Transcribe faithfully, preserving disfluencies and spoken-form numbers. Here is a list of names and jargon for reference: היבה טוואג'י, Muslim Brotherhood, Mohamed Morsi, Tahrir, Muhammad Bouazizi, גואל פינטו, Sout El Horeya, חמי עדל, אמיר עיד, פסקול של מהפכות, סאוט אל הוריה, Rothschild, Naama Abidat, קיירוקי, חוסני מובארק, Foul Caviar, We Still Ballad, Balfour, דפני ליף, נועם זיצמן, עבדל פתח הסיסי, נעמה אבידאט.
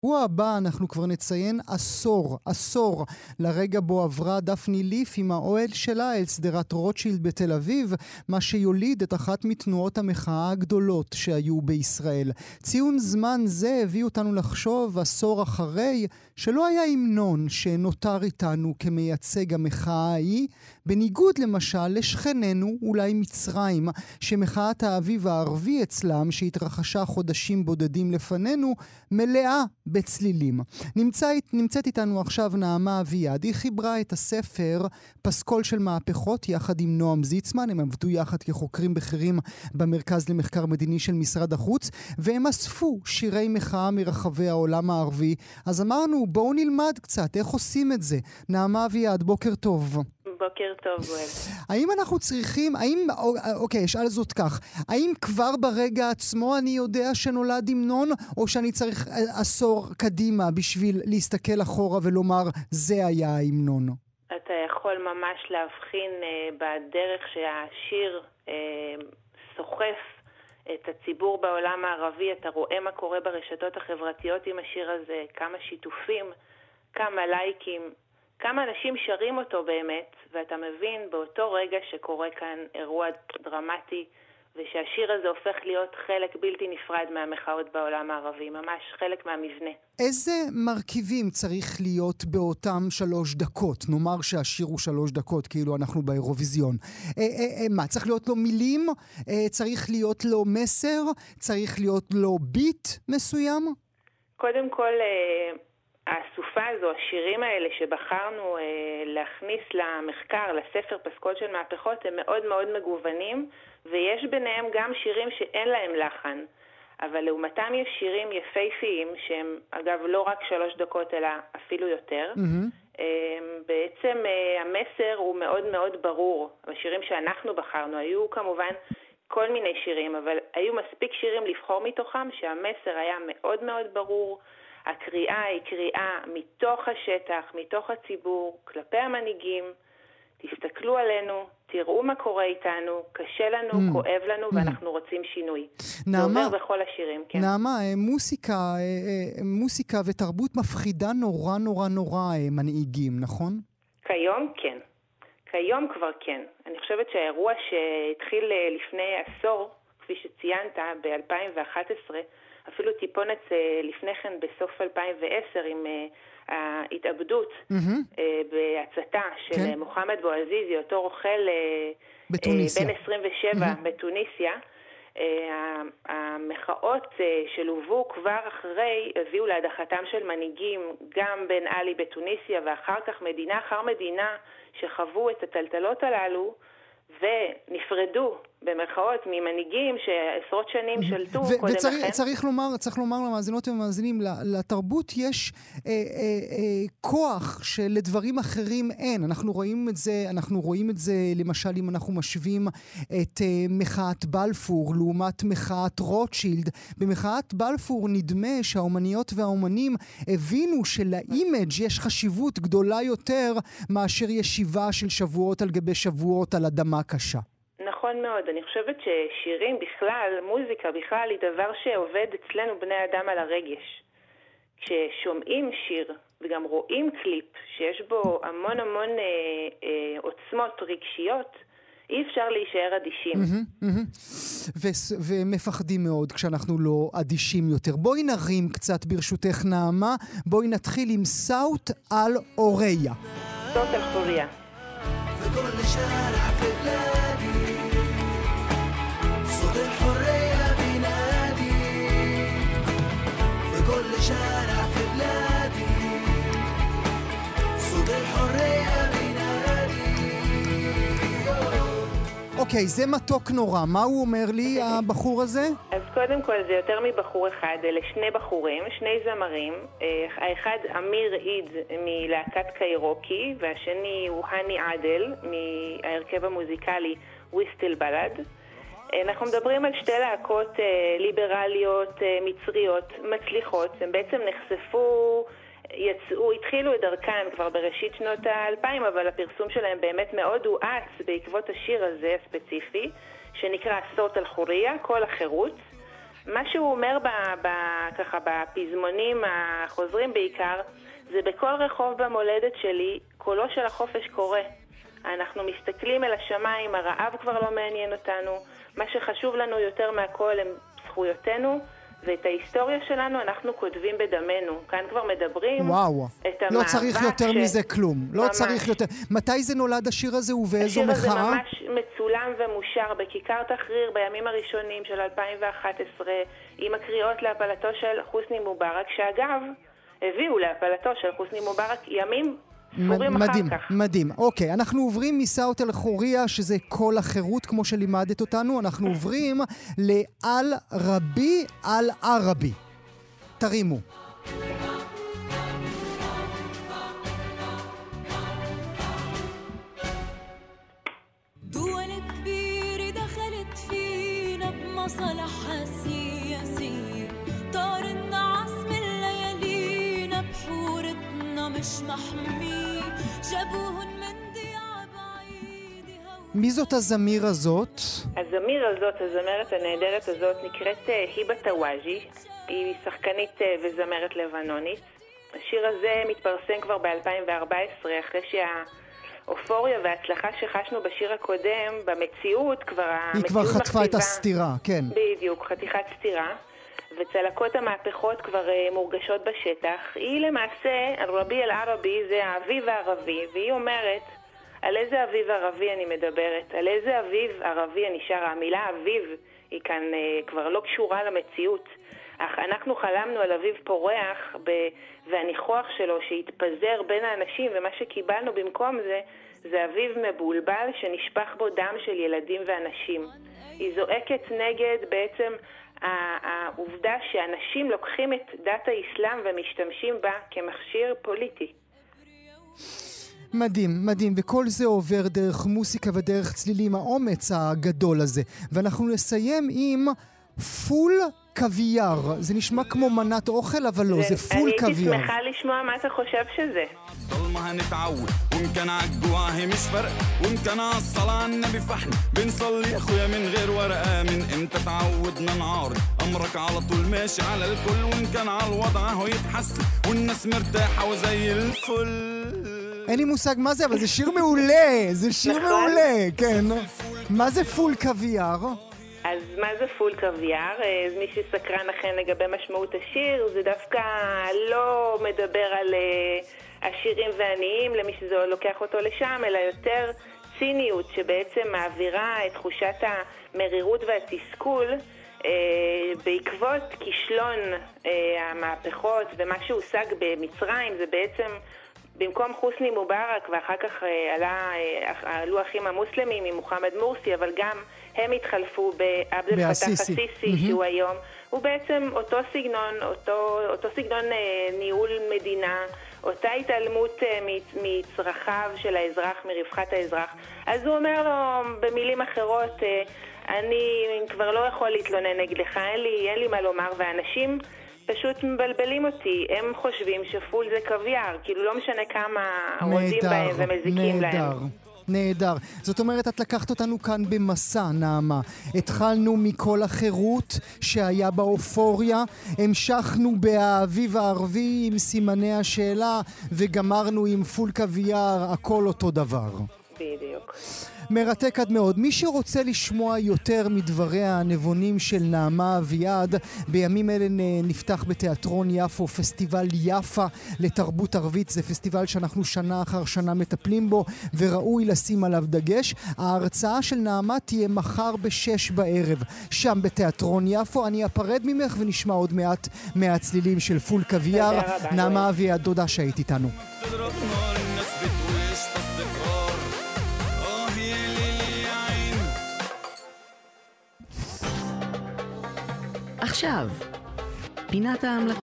הוא הבא אנחנו כבר נציין עשור, עשור, לרגע בו עברה דפני ליף עם האוהל שלה אל שדרת רוטשילד בתל אביב, מה שיוליד את אחת מתנועות המחאה הגדולות שהיו בישראל. ציון זמן זה הביא אותנו לחשוב עשור אחרי שלא היה המנון שנותר איתנו כמייצג המחאה ההיא, בניגוד למשל לשכננו אולי מצרים, שמחאת האביב הערבי אצלם שהתרחשה חודשים בודדים לפנינו מלאה בצלילים. נמצאת, נמצאת איתנו עכשיו נעמה אבידאט. היא חיברה את הספר פסקול של מהפכות יחד עם נועם זיצמן. הם עבדו יחד כחוקרים בכירים במרכז למחקר מדיני של משרד החוץ, והם אספו שירי מחאה מרחבי העולם הערבי. אז אמרנו, בואו נלמד קצת איך עושים את זה. נעמה אבידאט, בוקר טוב. בוקר טוב, גואל. האם אנחנו צריכים, האם, אוקיי, שאל זאת כך, האם כבר ברגע עצמו אני יודע שנולד המנון, או שאני צריך עשור קדימה בשביל להסתכל אחורה ולומר, זה היה המנון? אתה יכול ממש להבחין בדרך שהשיר סוחף את הציבור בעולם הערבי, אתה רואה מה קורה ברשתות החברתיות עם השיר הזה, כמה שיתופים, כמה לייקים, כמה אנשים שרים אותו באמת, ואתה מבין באותו רגע שקורה כאן אירוע דרמטי, ושהשיר הזה הופך להיות חלק בלתי נפרד מהמחאות בעולם הערבי, ממש חלק מהמבנה. איזה מרכיבים צריך להיות באותם שלוש דקות? נאמר שהשיר הוא שלוש דקות, כאילו אנחנו באירוויזיון. אה, אה, אה, מה, צריך להיות לו מילים? אה, צריך להיות לו מסר? צריך להיות לו ביט מסוים? קודם כל... אה... הסופה הזו, השירים האלה שבחרנו אה, להכניס למחקר, לספר פסקול של מהפכות, הם מאוד מאוד מגוונים, ויש ביניהם גם שירים שאין להם לחן. אבל לעומתם יש שירים יפהפיים, שהם אגב לא רק שלוש דקות, אלא אפילו יותר. Mm-hmm. אה, בעצם אה, המסר הוא מאוד מאוד ברור. השירים שאנחנו בחרנו היו כמובן כל מיני שירים, אבל היו מספיק שירים לבחור מתוכם, שהמסר היה מאוד מאוד ברור, הקריאה היא קריאה מתוך השטח, מתוך הציבור, כלפי המנהיגים. תסתכלו עלינו, תראו מה קורה איתנו, קשה לנו, כואב לנו, ואנחנו רוצים שינוי. נעמה, נעמה, מוסיקה, מוסיקה ותרבות מפחידה נורא נורא נורא מנהיגים, נכון? כיום כן. כיום כבר כן. אני חושבת שהאירוע שהתחיל לפני עשור, כפי שציינת, ב-אלפיים ואחת עשרה, אפילו טיפונת לפני כן בסוף אלפיים ועשר עם ההתאבדות בהצתה של מוחמד בועזיזי, אותו רוכל בן עשרים ושבע בתוניסיה. המחאות שלוו כבר אחרי הביאו להדחתם של מנהיגים, גם בן עלי בתוניסיה, ואחר כך מדינה אחר מדינה שחוו את הטלטלות הללו ונפרדו במרכאות ממנהיגים שעשרות שנים שלטו ו- קודם וצריך, לכן. וצריך לומר, צריך לומר למאזינות ומאזינים, לתרבות יש אה, אה, אה, כוח שלדברים אחרים אין. אנחנו רואים את זה, אנחנו רואים את זה למשל אם אנחנו משווים את אה, מחאת בלפור לעומת מחאת רוטשילד. במחאת בלפור נדמה שהאומניות והאומנים הבינו שלאימג' יש חשיבות גדולה יותר מאשר ישיבה של שבועות על גבי שבועות על אדמה קשה. נכון מאוד, אני חושבת ששירים בכלל, מוזיקה בכלל, היא דבר שעובד אצלנו בני אדם על הרגש. כששומעים שיר וגם רואים קליפ שיש בו המון המון אה, אה, עוצמות רגשיות, אי אפשר להישאר אדישים. Mm-hmm, mm-hmm. ו- ומפחדים מאוד כשאנחנו לא אדישים יותר. בואי נרים קצת ברשותך נעמה, בואי נתחיל עם סאוט אל הוריה. סאוט אל הוריה. וכל נשאר הפלאדי صوت الحرية بينادي بكل شارع في بلادي صوت الحرية بينادي. אוקיי, זה מתוק נורא. מה הוא אומר לי, הבחור הזה? אז קודם כל זה יותר מבחור אחד, אלה שני בחורים, שני זמרים. האחד אמיר עיד מלהקת קיירוקי, והשני הוא חמי עדל מההרכב המוזיקלי We Still Ballad. אנחנו מדברים על שתי להקות ליברליות, מצריות, מצליחות. הם בעצם נחשפו, יצאו, התחילו את דרכן כבר בראשית שנות ה-אלפיים, אבל הפרסום שלהם באמת מאוד הואץ בעקבות השיר הזה הספציפי, שנקרא סוט אל חוריה, כל החירות. מה שהוא אומר ב- ב- ככה בפזמונים החוזרים בעיקר, זה בכל רחוב במולדת שלי, קולו של החופש קורא. אנחנו מסתכלים אל השמיים, הרעב כבר לא מעניין אותנו, מה שחשוב לנו יותר מהכל הם זכויותינו, ואת ההיסטוריה שלנו אנחנו כותבים בדמנו. כאן כבר מדברים וואו, את המאבק. לא צריך יותר ש... מזה כלום. ממש. לא צריך יותר. מתי זה נולד השיר הזה ובאיזו מחאה? השיר הזה ממש מצולם ומושר בכיכר תחריר בימים הראשונים של אלפיים ואחת עשרה, עם הקריאות להפלתו של חוסני מובארק, שאגב, הביאו להפלתו של חוסני מובארק ימים ספורים אחר מדהים, כך. מדהים. אוקיי, אנחנו עוברים מסאוט אל חוריה, שזה כל החירות כמו שלימדת אותנו, אנחנו עוברים לאל רבי אל ערבי. תרימו. دول كبير دخلت فينا بمصالح سياسية طارنا عصم الليالينا بحورتنا مش محمية מי זאת הזמיר הזאת? הזמיר הזאת, הזמרת הנהדרת הזאת, נקראת היבה טוואג'י. היא שחקנית וזמרת לבנונית. השיר הזה מתפרסם כבר ב-אלפיים וארבע עשרה, אחרי שהאופוריה וההצלחה שחשנו בשיר הקודם, במציאות כבר... היא כבר חטפה את הסתירה, כן. בדיוק, חתיכת סתירה. וצלקות המהפכות כבר מורגשות בשטח. היא למעשה, ערבי אל ערבי, זה האביב הערבי, והיא אומרת, על איזה אביב ערבי אני מדברת? על איזה אביב ערבי אני שרה? המילה אביב היא כאן כבר לא קשורה למציאות. אך אנחנו חלמנו על אביב פורח, והניחוח שלו שהתפזר בין האנשים, ומה שקיבלנו במקום זה, זה אביב מבולבל שנשפך בו דם של ילדים ואנשים. היא זועקת נגד בעצם... העובדה שאנשים לוקחים את דת האסלאם ומשתמשים בה כמכשיר פוליטי. מדהים, מדהים, וכל זה עובר דרך מוסיקה ודרך צלילים, האומץ הגדול הזה. ואנחנו נסיים עם פול קוויאר. זה נשמע כמו מנת אוכל, אבל לא, זה פול קוויאר. אני הייתי שמחה לשמוע מה אתה חושב שזה. طالما هنتعود وممكن عالجواهي مش فرق وممكن عالصلاة عالنبي فحن بنصلي اخويا من غير ورقة من امتى تعودنا نعارض امرك على طول ماشي على الكل وممكن عالوضع هو يتحسن والناس مرتاحة وزي الفل אין לי מושג מה זה, אבל זה שיר מעולה, זה שיר מעולה, כן. מה זה פול קוויאר? אז מה זה פול קוויאר? מי שסקרן לכן לגבי משמעות השיר, זה דווקא לא מדבר על... עשירים ועניים, למי שזה לוקח אותו לשם, אלא יותר ציניות שבעצם מעבירה את תחושת המרירות והתסכול אה, בעקבות כישלון אה, המהפכות ומה שהושג במצרים. זה בעצם במקום חוסני מובארק, ואחר כך אה, עלה, אה, עלו אחים המוסלמים עם מוחמד מורסי, אבל גם הם התחלפו בעבדל פתח הסיסי mm-hmm. שהוא היום, הוא בעצם אותו סגנון, אותו, אותו סגנון אה, ניהול מדינה, אותה התעלמות מצרכיו של האזרח, מרווחת האזרח. אז הוא אומר לו במילים אחרות, אני כבר לא יכול להתלונן נגדך, אין לי, אין לי מה לומר, ואנשים פשוט מבלבלים אותי. הם חושבים שפול זה קוויאר, כאילו לא משנה כמה רוצים בהם ומזיקים להם. נהדר, נהדר. זאת אומרת, את לקחת אותנו כאן במסע, נעמה. התחלנו מכל החירות שהיה באופוריה, המשכנו באביב הערבי עם סימני השאלה, וגמרנו עם פול קוויאר, הכל אותו דבר. בדיוק. מרתק עד מאוד. מי שרוצה לשמוע יותר מדבריה הנבונים של נעמה אביעד, בימים אלה נפתח בתיאטרון יפו פסטיבל יפה לתרבות ערבית. זה פסטיבל שאנחנו שנה אחר שנה מטפלים בו וראוי לשים עליו דגש. ההרצאה של נעמה תהיה מחר בשש בערב שם בתיאטרון יפו. אני אפרד ממך ונשמע עוד מעט מהצלילים של פול קוויאר. נעמה אביעד, תודה שהיית איתנו. עכשיו, פינת ההמלצות.